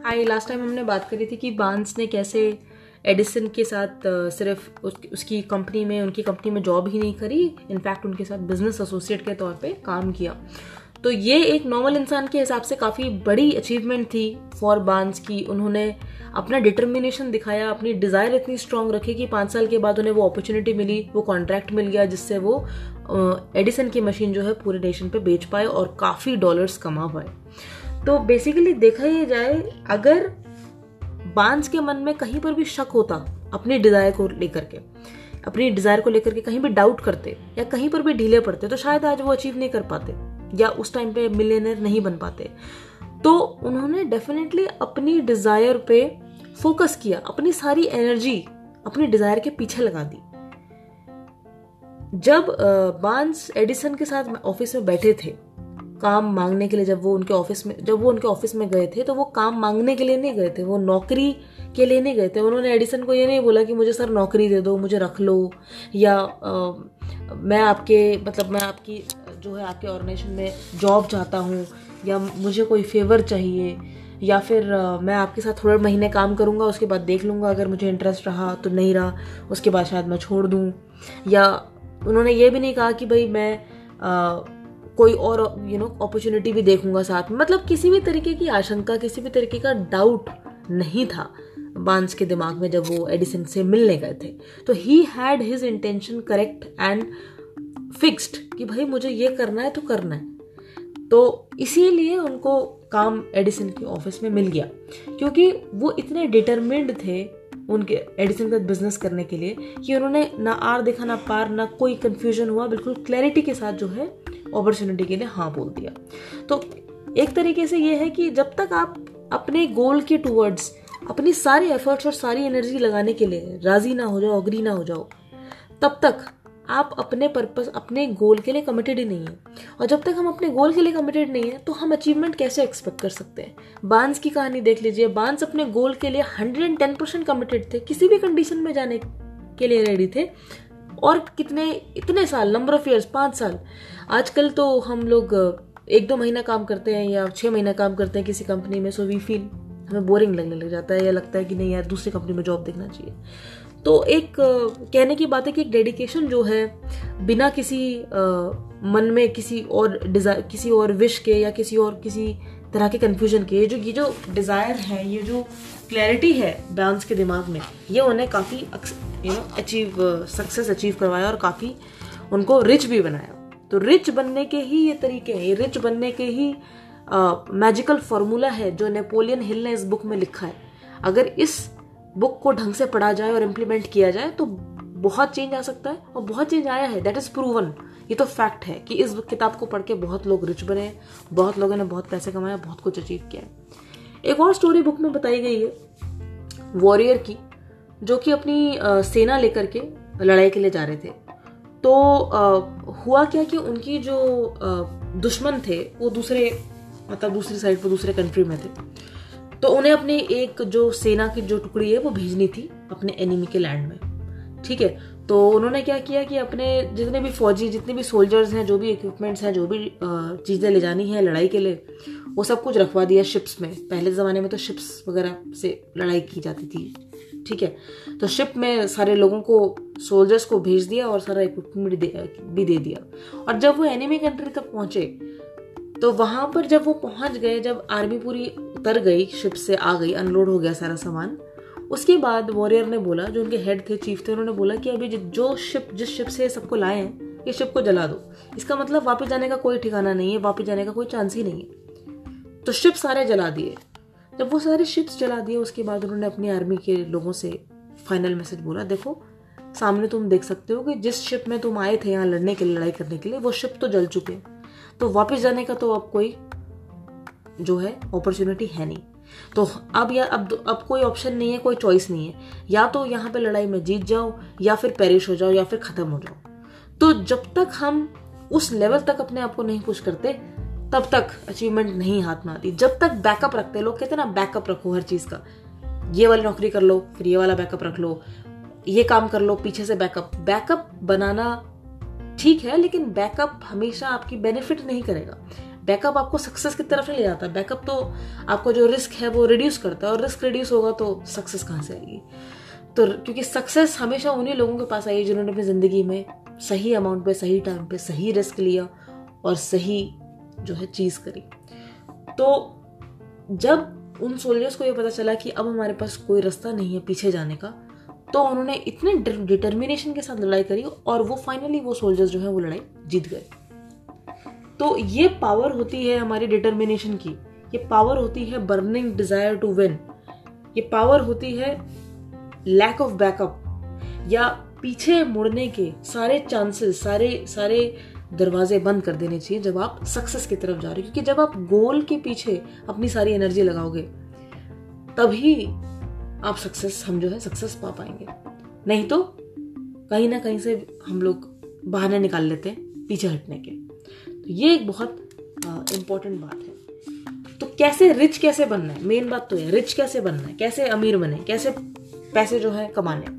हाय, last time हमने बात करी थी कि बार्न्स ने कैसे एडिसन के साथ सिर्फ उसकी कंपनी में उनकी कंपनी में जॉब ही नहीं करी, इनफैक्ट उनके साथ बिजनेस एसोसिएट के तौर पे काम किया। तो ये एक नॉर्मल इंसान के हिसाब से काफ़ी बड़ी अचीवमेंट थी फॉर बार्न्स की। उन्होंने अपना डिटर्मिनेशन दिखाया, अपनी डिज़ायर इतनी स्ट्रांग रखी कि 5 साल के बाद उन्हें वो अपॉर्चुनिटी मिली, वो कॉन्ट्रैक्ट मिल गया जिससे वो एडिसन की मशीन जो है पूरे नेशन पे बेच पाए और काफ़ी डॉलर्स कमा पाए। तो बेसिकली देखा ही जाए, अगर बार्न्स के मन में कहीं पर भी शक होता अपनी डिज़ायर को लेकर के कहीं भी डाउट करते या कहीं पर भी ढीले पड़ते, तो शायद आज वो अचीव नहीं कर पाते या उस टाइम पे मिलियनर नहीं बन पाते। तो उन्होंने डेफिनेटली अपनी डिज़ायर पे फोकस किया, अपनी सारी एनर्जी अपनी डिज़ायर के पीछे लगा दी। जब बार्न्स एडिसन के साथ ऑफिस में बैठे थे काम मांगने के लिए, जब वो उनके ऑफिस में गए थे, तो वो काम मांगने के लिए नहीं गए थे, वो नौकरी के लिए नहीं गए थे। उन्होंने एडिसन को ये नहीं बोला कि मुझे सर नौकरी दे दो, मुझे रख लो, या मैं आपकी जो है आपके ऑर्गेनाइजेशन में जॉब चाहता हूँ, या मुझे कोई फेवर चाहिए, या फिर मैं आपके साथ थोड़े महीने काम करूँगा, उसके बाद देख लूँगा, अगर मुझे इंटरेस्ट रहा तो नहीं रहा उसके बाद शायद मैं छोड़ दूँ। या उन्होंने ये भी नहीं कहा कि भाई मैं कोई और अपॉर्चुनिटी भी देखूंगा साथ में। मतलब किसी भी तरीके की आशंका, किसी भी तरीके का डाउट नहीं था बार्न्स के दिमाग में जब वो एडिसन से मिलने गए थे। तो he had his intention correct and fixed कि भाई मुझे ये करना है तो करना है। तो इसीलिए उनको काम एडिसन के ऑफिस में मिल गया, क्योंकि वो इतने डिटरमिन्ड थे उनके एडिसन का बिजनेस करने के लिए कि उन्होंने ना आर देखा ना पार, ना कोई कन्फ्यूजन हुआ, बिल्कुल क्लैरिटी के साथ जो है अपॉर्चुनिटी के लिए हाँ बोल दिया। तो एक तरीके से ये है कि जब तक आप अपने गोल के टूवर्ड्स अपनी सारी एफर्ट्स और सारी एनर्जी लगाने के लिए राजी ना हो जाओ, अग्री ना हो जाओ, तब तक आप अपने पर्पस, अपने गोल के लिए कमिटेड ही नहीं है। और जब तक हम अपने गोल के लिए कमिटेड नहीं है तो हम अचीवमेंट कैसे एक्सपेक्ट कर सकते हैं। बार्न्स की कहानी देख लीजिए, बार्न्स अपने गोल के लिए 110% कमिटेड थे, किसी भी कंडीशन में जाने के लिए रेडी थे। और इतने साल, नंबर ऑफ ईयर्स, 5 साल। आजकल तो हम लोग 1-2 महीना काम करते हैं या 6 महीना काम करते हैं किसी कंपनी में, सो वी फील हमें बोरिंग लगने लग जाता है या लगता है कि नहीं यार दूसरी कंपनी में जॉब देखना चाहिए। तो एक कहने की बात है कि एक डेडिकेशन जो है बिना किसी मन में किसी और विश के या किसी तरह के कन्फ्यूजन के, ये जो डिज़ायर है, ये जो क्लैरिटी है बार्न्स के दिमाग में, ये उन्हें काफ़ी सक्सेस अचीव करवाया और काफ़ी उनको रिच भी बनाया। तो रिच बनने के ही ये तरीके हैं, ये रिच बनने के ही मैजिकल फार्मूला है जो नेपोलियन हिल ने इस बुक में लिखा है। अगर इस बुक को ढंग से पढ़ा जाए और इम्प्लीमेंट किया जाए तो बहुत चेंज आ सकता है, और बहुत चेंज आया है, दैट इज़ प्रूवन। ये तो फैक्ट है कि इस किताब को पढ़ के बहुत लोग रिच बने, बहुत लोगों ने बहुत पैसे कमाए, बहुत कुछ अचीव किया है। एक और स्टोरी बुक में बताई गई है वॉरियर की, जो कि अपनी सेना लेकर के लड़ाई के लिए जा रहे थे। तो हुआ क्या कि उनकी जो दुश्मन थे वो दूसरी साइड पर, दूसरे कंट्री में थे। तो उन्हें अपनी एक जो सेना की जो टुकड़ी है वो भेजनी थी अपने एनिमी के लैंड में, ठीक है। तो उन्होंने क्या किया कि अपने जितने भी फौजी, जितने भी सोल्जर्स हैं, जो भी इक्विपमेंट्स हैं, जो भी चीज़ें ले जानी हैं लड़ाई के लिए, वो सब कुछ रखवा दिया शिप्स में। पहले ज़माने में तो शिप्स वगैरह से लड़ाई की जाती थी, ठीक है। तो शिप में सारे लोगों को, सोल्जर्स को भेज दिया और सारा इक्विपमेंट भी दे दिया। और जब वो एनिमी कंट्री तक पहुँचे, तो वहाँ पर जब वो पहुँच गए, जब आर्मी पूरी उतर गई शिप से, आ गई, अनलोड हो गया सारा सामान, उसके बाद वॉरियर ने बोला, जो उनके हेड थे, चीफ थे, उन्होंने बोला कि अभी जिस शिप से सबको लाए हैं, ये शिप को जला दो। इसका मतलब वापस जाने का कोई ठिकाना नहीं है, वापस जाने का कोई चांस ही नहीं है। तो शिप सारे जला दिए। जब वो सारे शिप्स जला दिए, उसके बाद उन्होंने अपनी आर्मी के लोगों से फाइनल मैसेज बोला, देखो सामने तुम देख सकते हो कि जिस शिप में तुम आए थे यहाँ लड़ने के लिए, लड़ाई करने के लिए, वो शिप तो जल चुके हैं, तो वापस जाने का तो अब कोई जो है अपॉर्चुनिटी है नहीं। तो अब कोई ऑप्शन नहीं है, कोई चॉइस नहीं है, या तो यहाँ पे लड़ाई में जीत जाओ, या फिर पेरिश हो जाओ, या फिर ख़त्म हो जाओ। तो जब तक हम उस लेवल तक अपने आप को नहीं पुश करते, तब तक अचीवमेंट नहीं हाथ में आती। जब तक बैकअप रखते, लोग कहते हैं ना बैकअप रखो हर चीज़ का, ये वाली नौकरी कर लो, फिर ये वाला बैकअप रख लो, ये काम कर लो, पीछे से बैकअप बनाना ठीक है, लेकिन बैकअप हमेशा आपकी बेनिफिट नहीं करेगा। बैकअप आपको सक्सेस की तरफ नहीं ले जाता, बैकअप तो आपको जो रिस्क है वो रिड्यूस करता है, और रिस्क रिड्यूस होगा तो सक्सेस कहाँ से आएगी। तो क्योंकि सक्सेस हमेशा उन्हीं लोगों के पास आई है जिन्होंने अपनी ज़िंदगी में सही अमाउंट पे, सही टाइम पे, सही रिस्क लिया और सही जो है चीज़ करी। तो जब उन सोल्जर्स को ये पता चला कि अब हमारे पास कोई रास्ता नहीं है पीछे जाने का, तो उन्होंने इतने डिटर्मिनेशन के साथ लड़ाई करी और वो फाइनली वो सोल्जर्स जो है वो लड़ाई जीत गए। तो ये पावर होती है हमारी डिटर्मिनेशन की, ये पावर होती है बर्निंग डिजायर टू विन, ये पावर होती है लैक ऑफ बैकअप या पीछे मुड़ने के सारे चांसेस, सारे दरवाजे बंद कर देने चाहिए जब आप सक्सेस की तरफ जा रहे हो। क्योंकि जब आप गोल के पीछे अपनी सारी एनर्जी लगाओगे तभी आप सक्सेस, हम जो है सक्सेस पा पाएंगे, नहीं तो कहीं ना कहीं से हम लोग बहाने निकाल लेते हैं पीछे हटने के। तो ये एक बहुत इम्पोर्टेंट बात है। तो कैसे रिच कैसे बनना है, मेन बात तो है रिच कैसे बनना है, कैसे अमीर बने, कैसे पैसे जो है कमाने।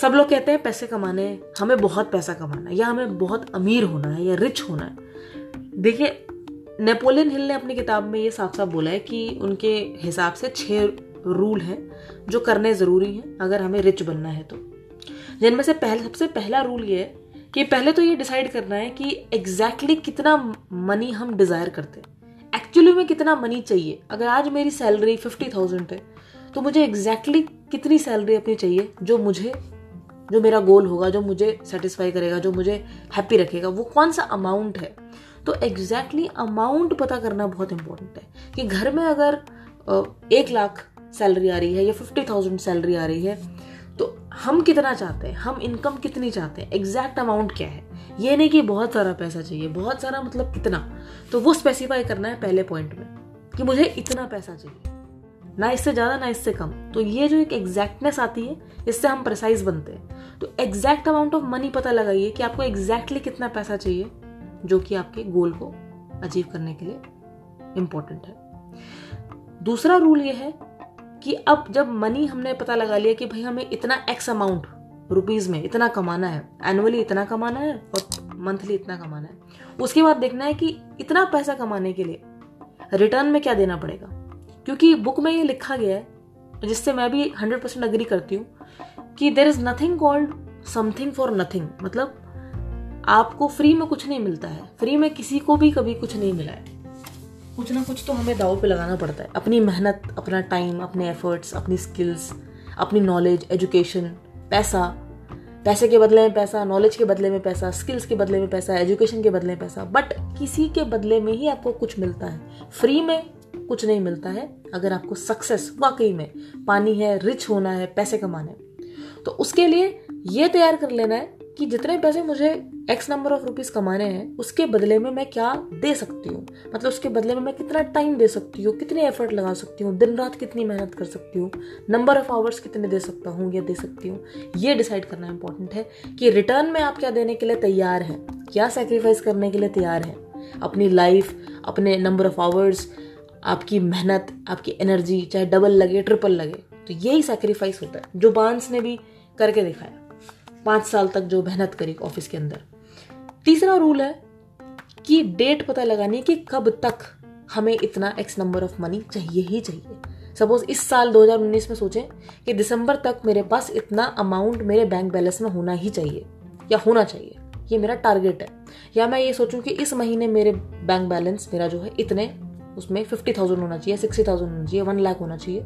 सब लोग कहते हैं पैसे कमाने, हमें बहुत पैसा कमाना है या हमें बहुत अमीर होना है या रिच होना है। देखिए, नेपोलियन हिल ने अपनी किताब में ये साफ साफ बोला है कि उनके हिसाब से 6 रूल हैं जो करने ज़रूरी हैं अगर हमें रिच बनना है तो, जिनमें से सबसे पहला रूल ये है कि पहले तो ये डिसाइड करना है कि एग्जैक्टली कितना मनी हम डिज़ायर करते हैं, एक्चुअली में कितना मनी चाहिए। अगर आज मेरी सैलरी 50,000 है तो मुझे एग्जैक्टली कितनी सैलरी अपनी चाहिए जो मेरा गोल होगा, जो मुझे सेटिस्फाई करेगा, जो मुझे हैप्पी रखेगा, वो कौन सा अमाउंट है। तो एग्जैक्टली अमाउंट पता करना बहुत इंपॉर्टेंट है कि घर में अगर 1 लाख सैलरी आ रही है या 50,000 सैलरी आ रही है तो हम कितना चाहते हैं, हम इनकम कितनी चाहते हैं, एग्जैक्ट अमाउंट क्या है। ये नहीं कि बहुत सारा पैसा चाहिए, बहुत सारा मतलब कितना, तो वो स्पेसिफाई करना है पहले पॉइंट में कि मुझे इतना पैसा चाहिए, ना इससे ज़्यादा ना इससे कम। तो ये जो एक एग्जैक्टनेस आती है, इससे हम प्रिसाइज बनते हैं। तो एग्जैक्ट अमाउंट ऑफ मनी पता लगाइए कि आपको एग्जैक्टली कितना पैसा चाहिए जो कि आपके गोल को अचीव करने के लिए इम्पोर्टेंट है। दूसरा रूल ये है कि अब जब मनी हमने पता लगा लिया कि भाई हमें इतना एक्स अमाउंट रुपीज़ में इतना कमाना है, एनुअली इतना कमाना है और मंथली इतना कमाना है, उसके बाद देखना है कि इतना पैसा कमाने के लिए रिटर्न में क्या देना पड़ेगा। क्योंकि बुक में ये लिखा गया है, जिससे मैं भी 100% अग्री करती हूँ, कि there is nothing called something for nothing. मतलब आपको फ्री में कुछ नहीं मिलता है, फ्री में किसी को भी कभी कुछ नहीं मिला है, कुछ ना कुछ तो हमें दाव पे लगाना पड़ता है, अपनी मेहनत, अपना टाइम, अपने एफर्ट्स, अपनी स्किल्स, अपनी नॉलेज, एजुकेशन, पैसा, पैसे के बदले में पैसा, नॉलेज के बदले में पैसा, स्किल्स के बदले में पैसा, एजुकेशन के बदले में पैसा, बट किसी के बदले में ही आपको कुछ मिलता है, फ्री में कुछ नहीं मिलता है। अगर आपको सक्सेस वाकई में पानी है, रिच होना है, पैसे कमाने, तो उसके लिए ये तैयार कर लेना है कि जितने पैसे मुझे एक्स नंबर ऑफ रुपीस कमाने हैं उसके बदले में मैं क्या दे सकती हूँ, मतलब उसके बदले में मैं कितना टाइम दे सकती हूँ, कितने एफर्ट लगा सकती हूँ, दिन रात कितनी मेहनत कर सकती हूँ, नंबर ऑफ आवर्स कितने दे सकता हूँ या दे सकती हूँ। ये डिसाइड करना इंपॉर्टेंट है कि रिटर्न में आप क्या देने के लिए तैयार हैं, क्या सेक्रीफाइस करने के लिए तैयार हैं, अपनी लाइफ, अपने नंबर ऑफ आवर्स, आपकी मेहनत, आपकी एनर्जी, चाहे डबल लगे ट्रिपल लगे। तो यही सैक्रिफाइस होता है जो बांस ने भी करके दिखाया, 5 साल तक जो मेहनत करी ऑफिस के अंदर। तीसरा रूल है कि डेट पता लगानी कि कब तक हमें इतना एक्स नंबर ऑफ मनी चाहिए ही चाहिए। सपोज इस साल 2019 में सोचें कि दिसंबर तक मेरे पास इतना अमाउंट मेरे बैंक बैलेंस में होना ही चाहिए या होना चाहिए, ये मेरा टारगेट है। या मैं ये सोचूं कि इस महीने मेरे बैंक बैलेंस मेरा जो है इतने, उसमें 50,000 होना चाहिए, 60,000 होना चाहिए, 1 लाख होना चाहिए।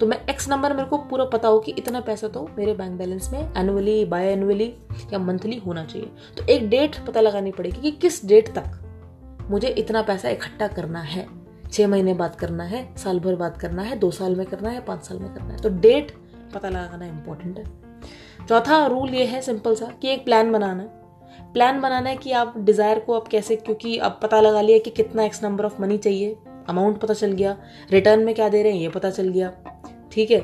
तो मैं एक्स नंबर, मेरे को पूरा पता हो कि इतना पैसा तो मेरे बैंक बैलेंस में एनुअली, बाय एनुअली या मंथली होना चाहिए। तो एक डेट पता लगानी पड़ेगी कि किस डेट तक मुझे इतना पैसा इकट्ठा करना है, 6 महीने बाद करना है, साल भर बाद करना है, 2 साल में करना है, 5 साल में करना है। तो डेट पता लगाना इंपॉर्टेंट है। चौथा रूल ये है सिंपल सा कि एक प्लान बनाना है कि आप डिज़ायर को आप कैसे, क्योंकि आप पता लगा लिया कि कितना एक्स नंबर ऑफ मनी चाहिए, अमाउंट पता चल गया, रिटर्न में क्या दे रहे हैं ये पता चल गया, ठीक है,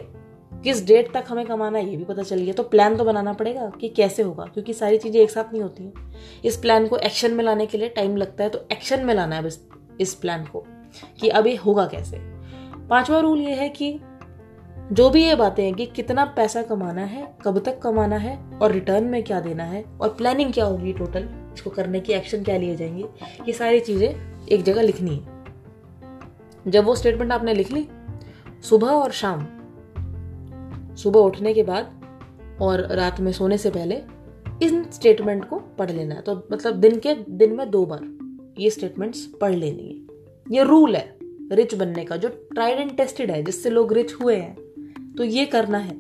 किस डेट तक हमें कमाना है ये भी पता चल गया। तो प्लान तो बनाना पड़ेगा कि कैसे होगा, क्योंकि सारी चीज़ें एक साथ नहीं होती हैं। इस प्लान को एक्शन में लाने के लिए टाइम लगता है, तो एक्शन में लाना है बस इस प्लान को कि अब ये होगा कैसे। पाँचवा रूल ये है कि जो भी ये बातें हैं कि कितना पैसा कमाना है, कब तक कमाना है और रिटर्न में क्या देना है और प्लानिंग क्या होगी टोटल, इसको करने की एक्शन क्या लिए जाएंगे, ये सारी चीज़ें एक जगह लिखनी है। जब वो स्टेटमेंट आपने लिख ली, सुबह और शाम, सुबह उठने के बाद और रात में सोने से पहले इन स्टेटमेंट को पढ़ लेना है। तो मतलब दिन में 2 बार ये स्टेटमेंट्स पढ़ लेनी है। ये रूल है रिच बनने का, जो ट्राइड एंड टेस्टेड है, जिससे लोग रिच हुए हैं, तो ये करना है।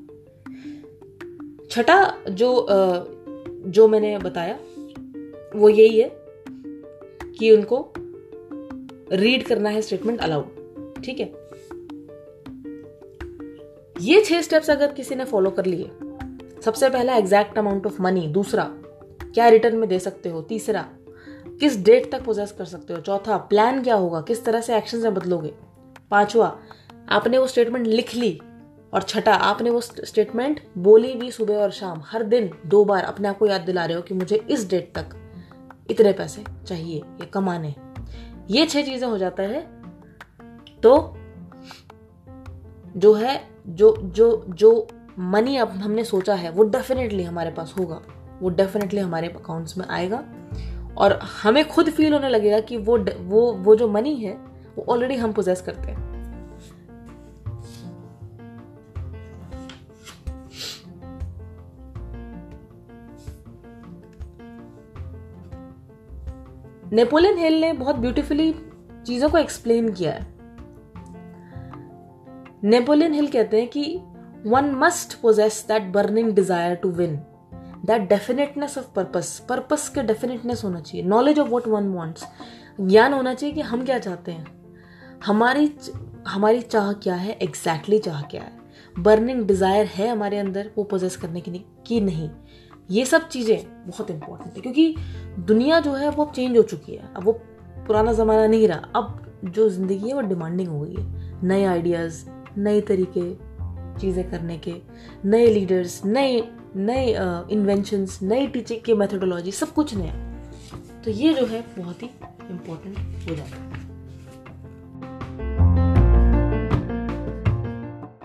छठा जो मैंने बताया वो यही है कि उनको रीड करना है स्टेटमेंट अलाउड। ठीक है, ये 6 स्टेप्स अगर किसी ने फॉलो कर लिए, सबसे पहला एग्जैक्ट अमाउंट ऑफ मनी, दूसरा क्या रिटर्न में दे सकते हो, तीसरा किस डेट तक पोजेस कर सकते हो, चौथा प्लान क्या होगा, किस तरह से एक्शन में बदलोगे, पांचवा आपने वो स्टेटमेंट लिख ली, और छठा आपने वो स्टेटमेंट बोली भी सुबह और शाम, हर दिन 2 बार अपने आप को याद दिला रहे हो कि मुझे इस डेट तक इतने पैसे चाहिए या कमाने। ये 6 चीजें हो जाता है। तो जो है जो जो जो मनी अब हमने सोचा है वो डेफिनेटली हमारे पास होगा, वो डेफिनेटली हमारे अकाउंट्स में आएगा और हमें खुद फील होने लगेगा कि वो जो मनी है वो ऑलरेडी हम पोजेस करते हैं। नेपोलियन हिल ने बहुत ब्यूटीफुली चीजों को एक्सप्लेन किया है। नेपोलियन हिल कहते हैं कि one must possess that burning desire to win, that definiteness of purpose का डेफिनेटनेस होना चाहिए, knowledge of what one wants, ज्ञान होना चाहिए कि हम क्या चाहते हैं, हमारी चाह क्या है, एग्जैक्टली चाह क्या है, बर्निंग डिजायर है हमारे अंदर वो पोजेस करने की नहीं। ये सब चीज़ें बहुत इंपॉर्टेंट है क्योंकि दुनिया जो है वो अब चेंज हो चुकी है, अब वो पुराना ज़माना नहीं रहा, अब जो जिंदगी है वो डिमांडिंग हो गई है। नए आइडियाज़, नए तरीके चीज़ें करने के, नए लीडर्स, नए इन्वेंशंस, नई टीचिंग की मेथोडोलॉजी, सब कुछ नया। तो ये जो है बहुत ही इम्पोर्टेंट हो जाता है।